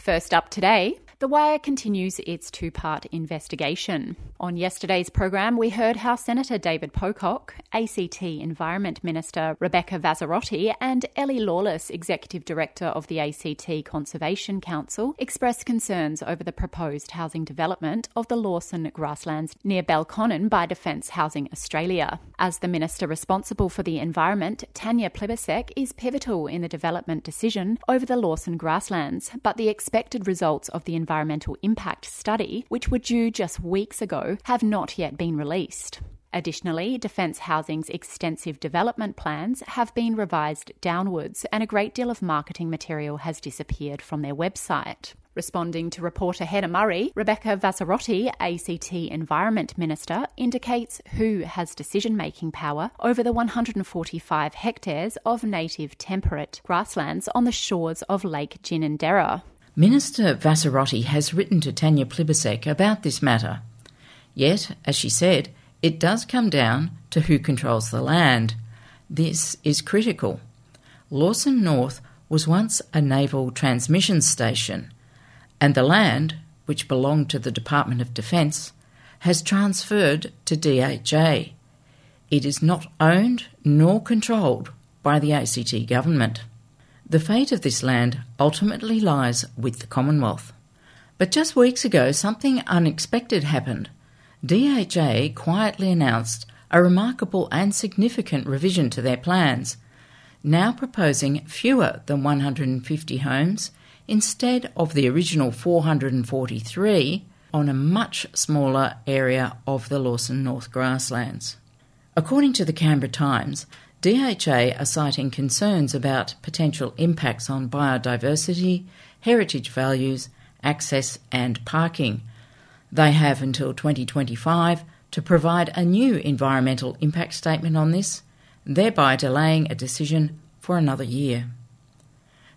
First up today, The Wire continues its two-part investigation. On yesterday's program, we heard how Senator David Pocock, ACT Environment Minister Rebecca Vassarotti and Ellie Lawless, Executive Director of the ACT Conservation Council, expressed concerns over the proposed housing development of the Lawson Grasslands near Belconnen by Defence Housing Australia. As the Minister responsible for the environment, Tanya Plibersek is pivotal in the development decision over the Lawson Grasslands, but the expected results of the environmental impact study, which were due just weeks ago, have not yet been released. Additionally, Defence Housing's extensive development plans have been revised downwards and a great deal of marketing material has disappeared from their website. Responding to reporter Hedda Murray, Rebecca Vassarotti, ACT Environment Minister, indicates who has decision-making power over the 145 hectares of native temperate grasslands on the shores of Lake Ginninderra. Minister Vassarotti has written to Tanya Plibersek about this matter. Yet, as she said, it does come down to who controls the land. This is critical. Lawson North was once a naval transmission station, and the land, which belonged to the Department of Defence, has transferred to DHA. It is not owned nor controlled by the ACT government. The fate of this land ultimately lies with the Commonwealth. But just weeks ago, something unexpected happened. DHA quietly announced a remarkable and significant revision to their plans, now proposing fewer than 150 homes instead of the original 443 on a much smaller area of the Lawson North grasslands. According to the Canberra Times, DHA are citing concerns about potential impacts on biodiversity, heritage values, access and parking. They have until 2025 to provide a new environmental impact statement on this, thereby delaying a decision for another year.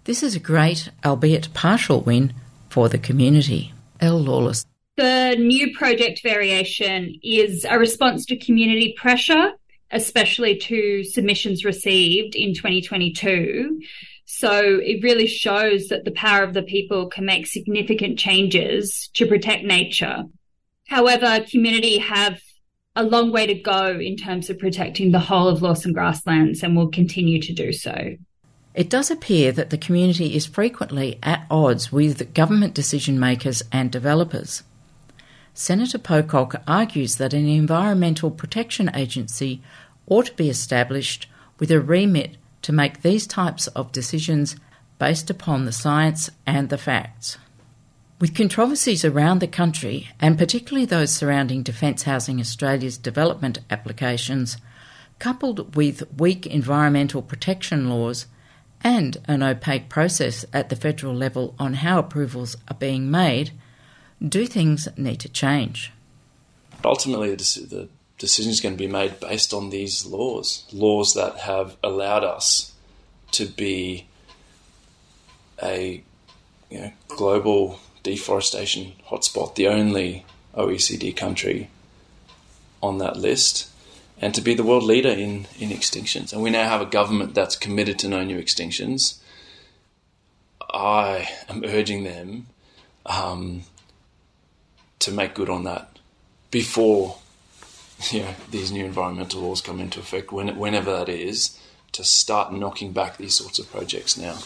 This is a great, albeit partial, win for the community. Ellie Lawless. The new project variation is a response to community pressure, especially to submissions received in 2022. So it really shows that the power of the people can make significant changes to protect nature. However, community have a long way to go in terms of protecting the whole of Lawson Grasslands and will continue to do so. It does appear that the community is frequently at odds with government decision makers and developers. Senator Pocock argues that an environmental protection agency ought to be established with a remit to make these types of decisions based upon the science and the facts. With controversies around the country, and particularly those surrounding Defence Housing Australia's development applications, coupled with weak environmental protection laws and an opaque process at the federal level on how approvals are being made, do things need to change? Ultimately, the decision is going to be made based on these laws that have allowed us to be a global deforestation hotspot, the only OECD country on that list, and to be the world leader in extinctions. And we now have a government that's committed to no new extinctions. I am urging them to make good on that before these new environmental laws come into effect, whenever that is, to start knocking back these sorts of projects now.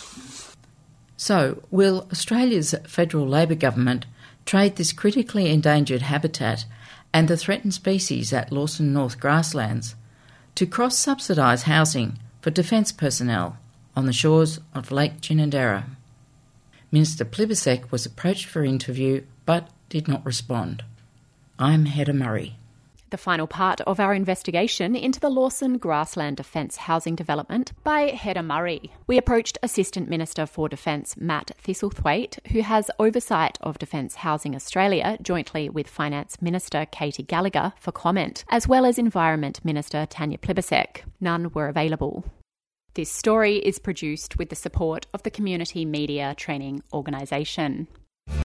So, will Australia's federal Labor government trade this critically endangered habitat and the threatened species at Lawson North grasslands to cross-subsidise housing for defence personnel on the shores of Lake Ginninderra? Minister Plibersek was approached for interview but did not respond. I'm Hedda Murray. The final part of our investigation into the Lawson Grassland Defence Housing Development by Hedda Murray. We approached Assistant Minister for Defence Matt Thistlethwaite, who has oversight of Defence Housing Australia jointly with Finance Minister Katie Gallagher, for comment, as well as Environment Minister Tanya Plibersek. None were available. This story is produced with the support of the Community Media Training Organisation.